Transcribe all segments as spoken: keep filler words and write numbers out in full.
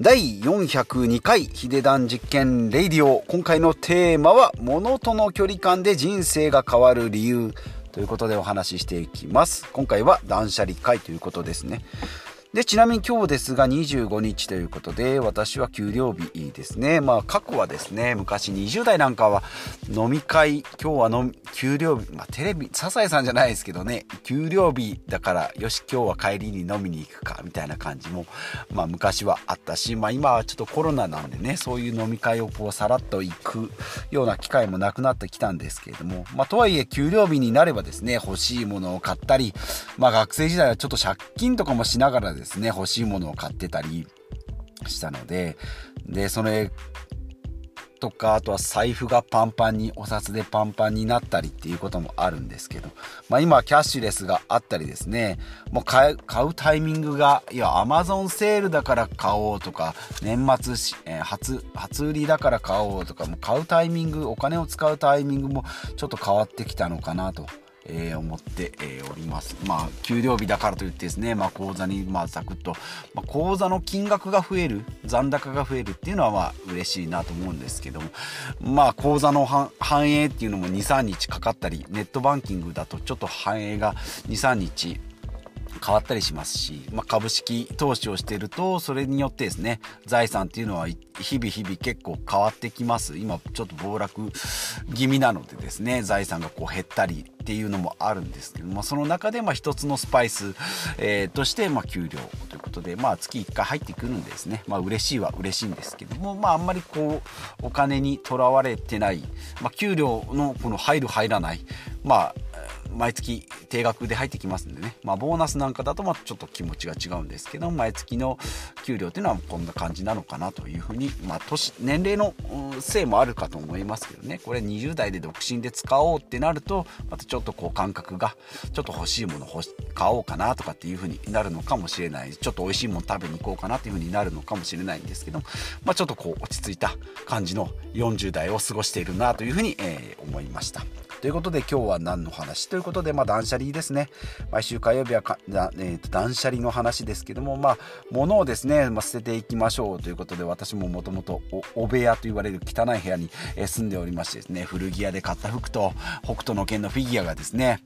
だいよんひゃくにかいヒデ談実験レイディオ、今回のテーマは物との距離感で人生が変わる理由ということでお話ししていきます。今回は断捨離会ということですね。でちなみに今日ですがにじゅうごにちということで、私は給料日ですね。まあ過去はですね、昔にじゅうだいなんかは飲み会、今日はの給料日、まあテレビサザエさんじゃないですけどね、給料日だからよし今日は帰りに飲みに行くかみたいな感じもまあ昔はあったし、まあ今はちょっとコロナなんでね、そういう飲み会をこうさらっと行くような機会もなくなってきたんですけれども、まあとはいえ給料日になればですね、欲しいものを買ったり、まあ学生時代はちょっと借金とかもしながらですねですね、欲しいものを買ってたりしたので、でそれとかあとは財布がパンパンに、お札でパンパンになったりっていうこともあるんですけど、まあ今はキャッシュレスがあったりですね、もう買う、買うタイミングが、いや Amazon セールだから買おうとか、年末し、えー、初、初売りだから買おうとか、もう買うタイミング、お金を使うタイミングもちょっと変わってきたのかなとえー、思って、えー、おります。まあ給料日だからといってですね、まあ口座にまあサクッと、まあ、口座の金額が増える、残高が増えるっていうのはまあ嬉しいなと思うんですけども、まあ口座の反映っていうのもにさんにちかかったり、ネットバンキングだとちょっと反映がにさんにち変わったりしますし、まあ、株式投資をしているとそれによってですね、財産っていうのは日々日々結構変わってきます。今ちょっと暴落気味なのでですね、財産がこう減ったりっていうのもあるんですけども、まあ、その中でまあ一つのスパイス、えー、としてまあ給料ということで、まあ、月いっかい入ってくるんですね。まあ嬉しいは嬉しいんですけども、まあ、あんまりこうお金にとらわれてない、まあ、給料のこの入る入らない、まあ毎月定額で入ってきますんでね、まあ、ボーナスなんかだとまあちょっと気持ちが違うんですけど、毎月の給料っていうのはこんな感じなのかなというふうに、まあ、年年齢のせいもあるかと思いますけどね、これにじゅう代で独身で使おうってなるとまたちょっとこう感覚がちょっと欲しいもの欲し買おうかなとかっていうふうになるのかもしれない、ちょっと美味しいもの食べに行こうかなっていうふうになるのかもしれないんですけど、まあ、ちょっとこう落ち着いた感じのよんじゅう代を過ごしているなというふうに、えー、思いました。ということで今日は何の話ということで、まあ、断捨離ですね。毎週火曜日はか、えー、と断捨離の話ですけども、まあ、物をですね、まあ、捨てていきましょうということで、私ももともとお部屋と言われる汚い部屋に住んでおりましてですね、古着屋で買った服と北斗の拳のフィギュアがですね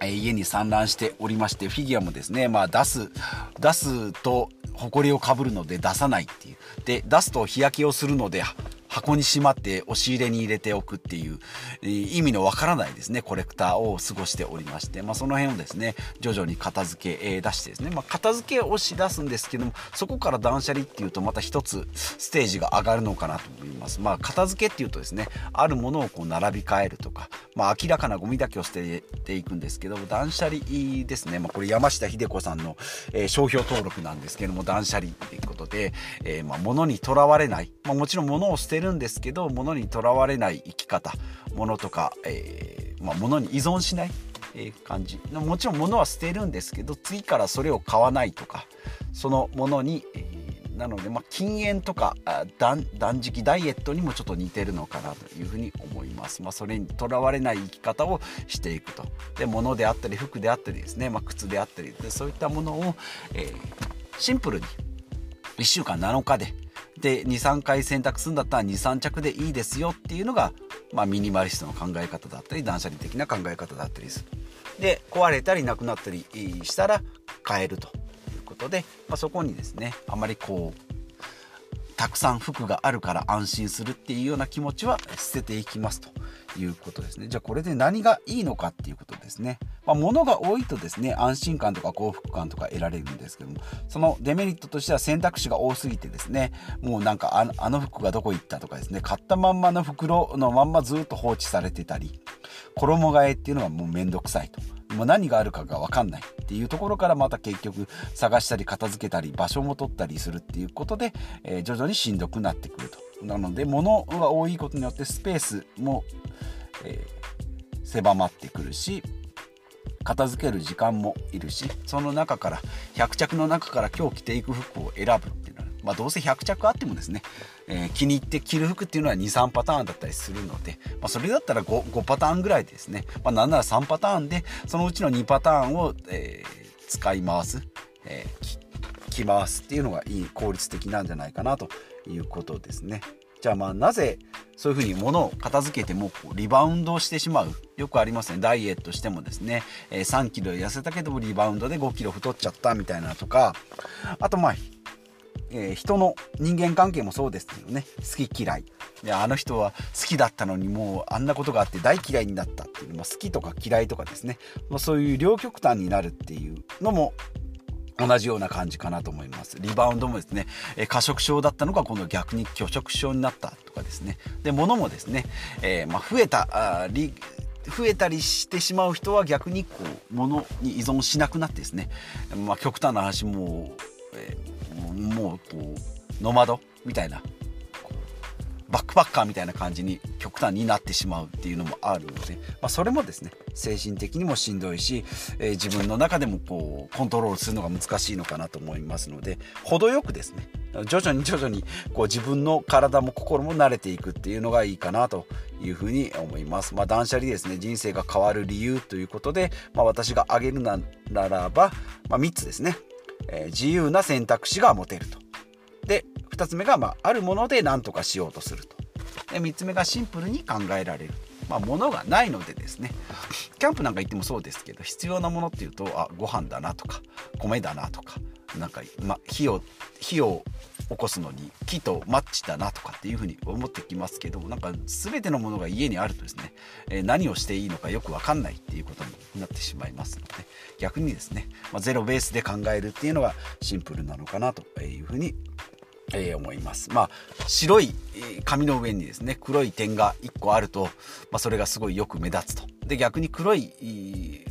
家に散乱しておりまして、フィギュアもですね、まあ、出す出すと埃をかぶるので出さないっていう、で出すと日焼けをするので箱にしまって押し入れに入れておくっていう、えー、意味のわからないですねコレクターを過ごしておりまして、まあ、その辺をですね徐々に片付け、えー、出してですね、まあ、片付けをし出すんですけども、そこから断捨離っていうとまた一つステージが上がるのかなと思います。まあ、片付けっていうとですね、あるものをこう並び替えるとか、まあ、明らかなゴミだけを捨てていくんですけど、断捨離ですね、まあ、これ山下秀子さんの、えー、商標登録なんですけども、断捨離っていうことで、えーまあ、物にとらわれない、まあ、もちろん物を捨てるんですけど、物にとらわれない生き方、物とか、えーまあ、物に依存しない、えー、感じ、もちろん物は捨てるんですけど、次からそれを買わないとか、その物に、えー、なので、まあ、禁煙とか断食ダイエットにもちょっと似てるのかなというふうに思います。まあ、それにとらわれない生き方をしていくと。で物であったり服であったりですね、まあ、靴であったりで、そういったものを、えー、シンプルにいっしゅうかんなのかででにさんかい洗濯するんだったらにさんちゃくでいいですよっていうのが、まあ、ミニマリストの考え方だったり断捨離的な考え方だったりする。で壊れたりなくなったりしたら買えるということで、まあ、そこにですねあまりこうたくさん服があるから安心するっていうような気持ちは捨てていきますということですね。じゃあこれで何がいいのかっていうことですね。まあ、物が多いとですね安心感とか幸福感とか得られるんですけども、そのデメリットとしては選択肢が多すぎてですね、もうなんかあの、あの服がどこ行ったとかですね、買ったまんまの袋のまんまずっと放置されてたり、衣替えっていうのはもうめんどくさいと、もう何があるかが分かんないっていうところから、また結局探したり片付けたり場所も取ったりするっていうことで、えー、徐々にしんどくなってくると。なので物が多いことによってスペースも、えー、狭まってくるし、片付ける時間もいるし、その中からひゃくちゃくの中から今日着ていく服を選ぶっていうのは、まあ、どうせひゃくちゃくあってもですね、えー、気に入って着る服っていうのは にさん パターンだったりするので、まあ、それだったら 5, 5パターンぐらいですね、まあ、なんならさんパターンでそのうちのにパターンを、えー、使い回す、えー、きますっていうのがいい効率的なんじゃないかなということですね。じゃあまあなぜそういうふうに物を片付けてもリバウンドをしてしまう、よくありますね。ダイエットしてもですね、さんキロ痩せたけどリバウンドでごキロ太っちゃったみたいなとか、あとまあえー、人の人間関係もそうですけどね、好き嫌い、いやあの人は好きだったのにもうあんなことがあって大嫌いになったっていう、まあ、好きとか嫌いとかですね、まあ、そういう両極端になるっていうのも同じような感じかなと思います。リバウンドもですね、えー、過食症だったのが今度逆に拒食症になったとかですね、で物もですね、えーまあ、増えたり増えたりしてしまう人は逆にこう物に依存しなくなってですね、まあ、極端な話もう、えーもうこうノマドみたいなバックパッカーみたいな感じに極端になってしまうっていうのもあるので、まあ、それもですね精神的にもしんどいし、えー、自分の中でもこうコントロールするのが難しいのかなと思いますので、程よくですね徐々に徐々にこう自分の体も心も慣れていくっていうのがいいかなというふうに思います。まあ、断捨離ですね、人生が変わる理由ということで、まあ、私が挙げるならば、まあ、みっつですね。自由な選択肢が持てると。でふたつめが、まあ、あるもので何とかしようとすると。でみっつめがシンプルに考えられる。まあ、物がないのでですね、キャンプなんか行ってもそうですけど、必要なものっていうと、あ、ご飯だなとか米だなとか、なんか、ま、火を火を起こすのに木とマッチだなとかっていうふうに思ってきますけど、なんか全てのものが家にあるとですね、えー、何をしていいのかよく分かんないっていうことになってしまいますので、逆にですね、まあ、ゼロベースで考えるっていうのがシンプルなのかなというふうにえー、思います。まあ白い紙の上にですね黒い点がいっこあると、まあ、それがすごいよく目立つと。で逆に黒い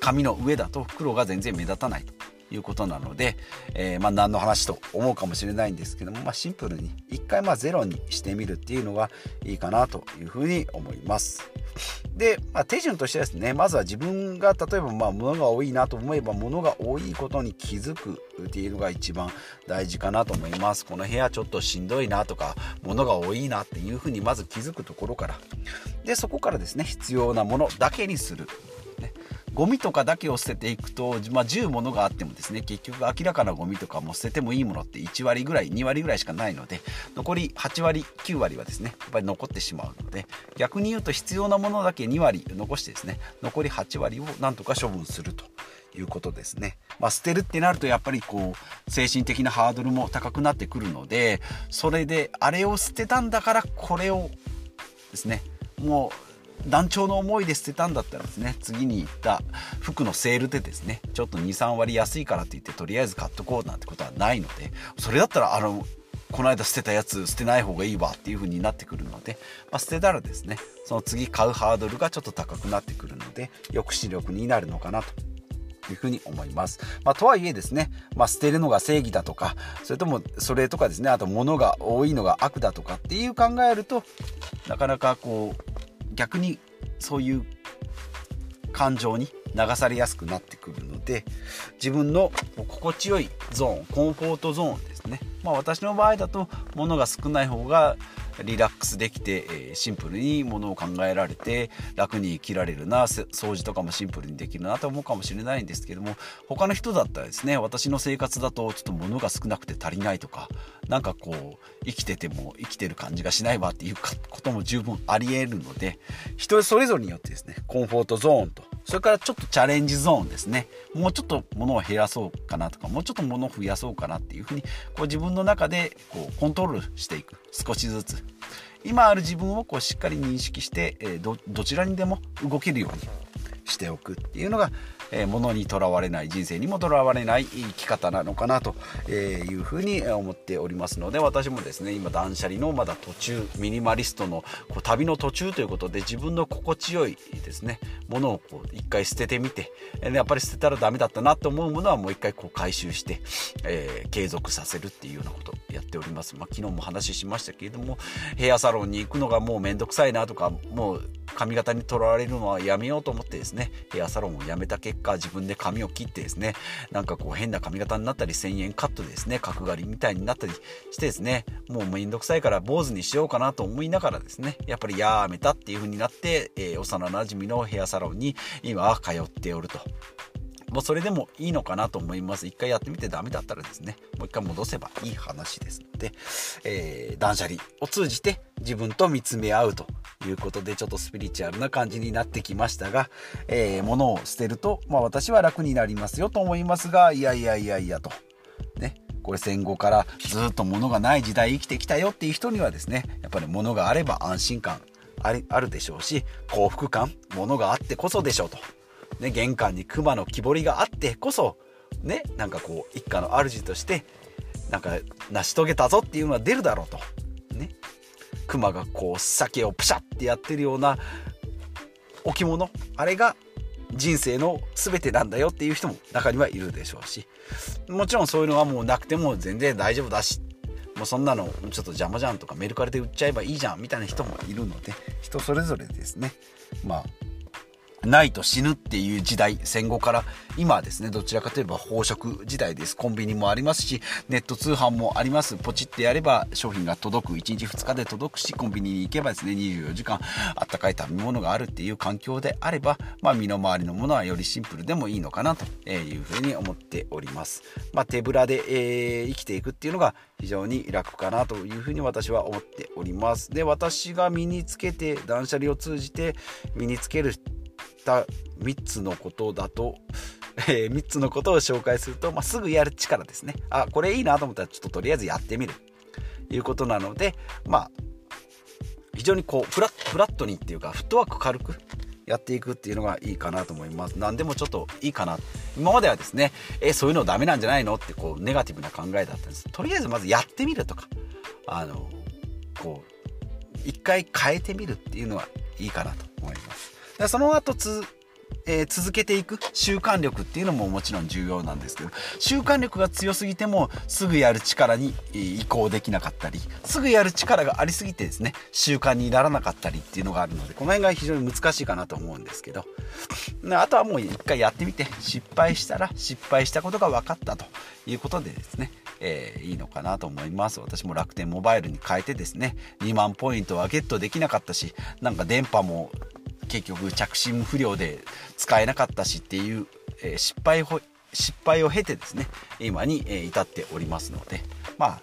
紙の上だと黒が全然目立たないということなので、えー、まあ何の話と思うかもしれないんですけども、まあ、シンプルに一回まあゼロにしてみるっていうのがいいかなというふうに思います。で、まあ、手順としてですね、まずは自分が例えばまあ物が多いなと思えば物が多いことに気づくっていうのが一番大事かなと思います。この部屋ちょっとしんどいなとか物が多いなっていうふうにまず気づくところからで、そこからですね必要なものだけにする。ゴミとかだけを捨てていくと、まあ、じゅうものがあってもですね、結局明らかなゴミとかも捨ててもいいものっていちわりぐらいにわりぐらいしかないので、残りはちわりきゅうわりはですねやっぱり残ってしまうので、逆に言うと必要なものだけにわり残してですね、残りはちわりをなんとか処分するということですね。まあ、捨てるってなるとやっぱりこう精神的なハードルも高くなってくるので、それであれを捨てたんだからこれをですねもう断腸の思いで捨てたんだったらですね、次に行った服のセールでですねちょっと にさんわり安いからって言ってとりあえず買っとこうなんてことはないので、それだったらあのこの間捨てたやつ捨てない方がいいわっていう風になってくるので、まあ、捨てたらですねその次買うハードルがちょっと高くなってくるので抑止力になるのかなというふうに思います。まあ、とはいえですね、まあ、捨てるのが正義だとか、それともそれとかですね、あと物が多いのが悪だとかっていう考えるとなかなかこう逆にそういう感情に流されやすくなってくるので、自分の心地よいゾーン、コンフォートゾーンですね、まあ、私の場合だと物が少ない方がリラックスできてシンプルに物を考えられて楽に生きられるな、掃除とかもシンプルにできるなと思うかもしれないんですけども、他の人だったらですね私の生活だとちょっと物が少なくて足りないとか、なんかこう生きてても生きてる感じがしないわっていうことも十分ありえるので、人それぞれによってですねコンフォートゾーンと、それからちょっとチャレンジゾーンですね、もうちょっと物を減らそうかなとかもうちょっと物を増やそうかなっていうふうにこう自分の中でこうコントロールしていく、少しずつ今ある自分をこうしっかり認識して、えー、ど, どちらにでも動けるようにしておくっていうのが、えー、物にとらわれない、人生にもとらわれない生き方なのかなというふうに思っておりますので、私もですね今断捨離のまだ途中、ミニマリストのこう旅の途中ということで、自分の心地よいですねものをこう一回捨ててみて、やっぱり捨てたらダメだったなと思うものはもう一回こう回収して、えー、継続させるっていうようなことをやっております。まあ、昨日も話しましたけれども、ヘアサロンに行くのがもうめんどくさいなとか、もう髪型にとらわれるのはやめようと思ってですねヘアサロンをやめた結果、自分で髪を切ってですねなんかこう変な髪型になったり、せんえんカットでですね角刈りみたいになったりしてですね、もうめんどくさいから坊主にしようかなと思いながらですねやっぱりやめたっていう風になって、えー、幼なじみのヘアサロンに今は通っておるともうそれでもいいのかなと思います。一回やってみてダメだったらですね、もう一回戻せばいい話ですので、えー、断捨離を通じて自分と見つめ合うということで、ちょっとスピリチュアルな感じになってきましたが、えー、物を捨てると、まあ、私は楽になりますよと思いますが、いやいやいやいやとね、これ戦後からずっと物がない時代生きてきたよっていう人にはですね、やっぱり物があれば安心感ある、あるでしょうし、幸福感、物があってこそでしょうと、ね、玄関に熊の木彫りがあってこそね、なんかこう一家の主としてなんか成し遂げたぞっていうのは出るだろうとね、熊がこう酒をプシャってやってるような置物、あれが人生の全てなんだよっていう人も中にはいるでしょうし、もちろんそういうのはもうなくても全然大丈夫だし、もうそんなのちょっと邪魔じゃんとかメルカリで売っちゃえばいいじゃんみたいな人もいるので、人それぞれですね。まあないと死ぬっていう時代、戦後から今はですね、どちらかといえば飽食時代です。コンビニもありますし、ネット通販もあります。ポチってやれば商品が届く、いちにちふつかで届くし、コンビニに行けばですねにじゅうよじかんあったかい食べ物があるっていう環境であれば、まあ、身の回りのものはよりシンプルでもいいのかなというふうに思っております。まあ、手ぶらで、えー、生きていくっていうのが非常に楽かなというふうに私は思っております。で、私が身につけて、断捨離を通じて身につけるみっつのことだと、えー、みっつのことを紹介すると、まあ、すぐやる力ですね。あ、これいいなと思ったらちょっととりあえずやってみるということなので、まあ非常にこうフラッ、フラットにっていうか、フットワーク軽くやっていくっていうのがいいかなと思います。何でもちょっといいかな。今まではですね、えー、そういうのダメなんじゃないのってこうネガティブな考えだったんです。とりあえずまずやってみるとか、あのこう一回変えてみるっていうのはいいかなと思います。その後つ、えー、続けていく習慣力っていうのももちろん重要なんですけど、習慣力が強すぎてもすぐやる力に移行できなかったり、すぐやる力がありすぎてですね習慣にならなかったりっていうのがあるので、この辺が非常に難しいかなと思うんですけど、あとはもう一回やってみて、失敗したら失敗したことが分かったということでですね、えー、いいのかなと思います。私も楽天モバイルに変えてですね、にまんポイントはゲットできなかったし、なんか電波も結局着信不良で使えなかったしっていう、えー、失敗を、失敗を経てですね今に、えー、至っておりますので、ま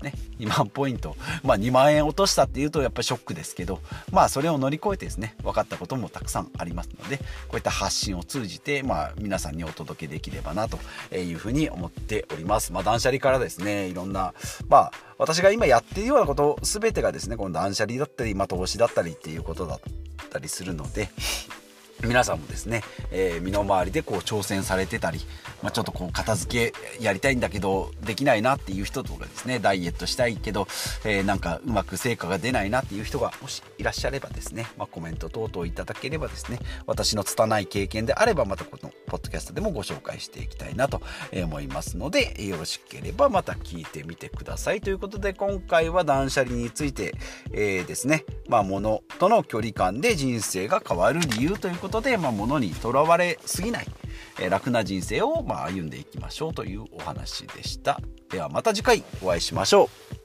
あね、にまんポイント、まあ、にまんえん落としたっていうとやっぱりショックですけど、まあそれを乗り越えてですね分かったこともたくさんありますので、こういった発信を通じて、まあ、皆さんにお届けできればなというふうに思っております。まあ、断捨離からですねいろんな、まあ私が今やっているようなこと全てがですね、この断捨離だったり、まあ、投資だったりっていうことだったりするので、皆さんもですね、えー、身の回りでこう挑戦されてたり、まあ、ちょっとこう片付けやりたいんだけどできないなっていう人とかですね、ダイエットしたいけど、えー、なんかうまく成果が出ないなっていう人がもしいらっしゃればですね、まあ、コメント等々いただければですね、私の拙い経験であればまたこのポッドキャストでもご紹介していきたいなと思いますので、よろしければまた聞いてみてくださいということで、今回は断捨離について、えー、ですね、まあ、物との距離感で人生が変わる理由ということことで、まあ、物にとらわれすぎない、えー、楽な人生をまあ歩んでいきましょうというお話でした。ではまた次回お会いしましょう。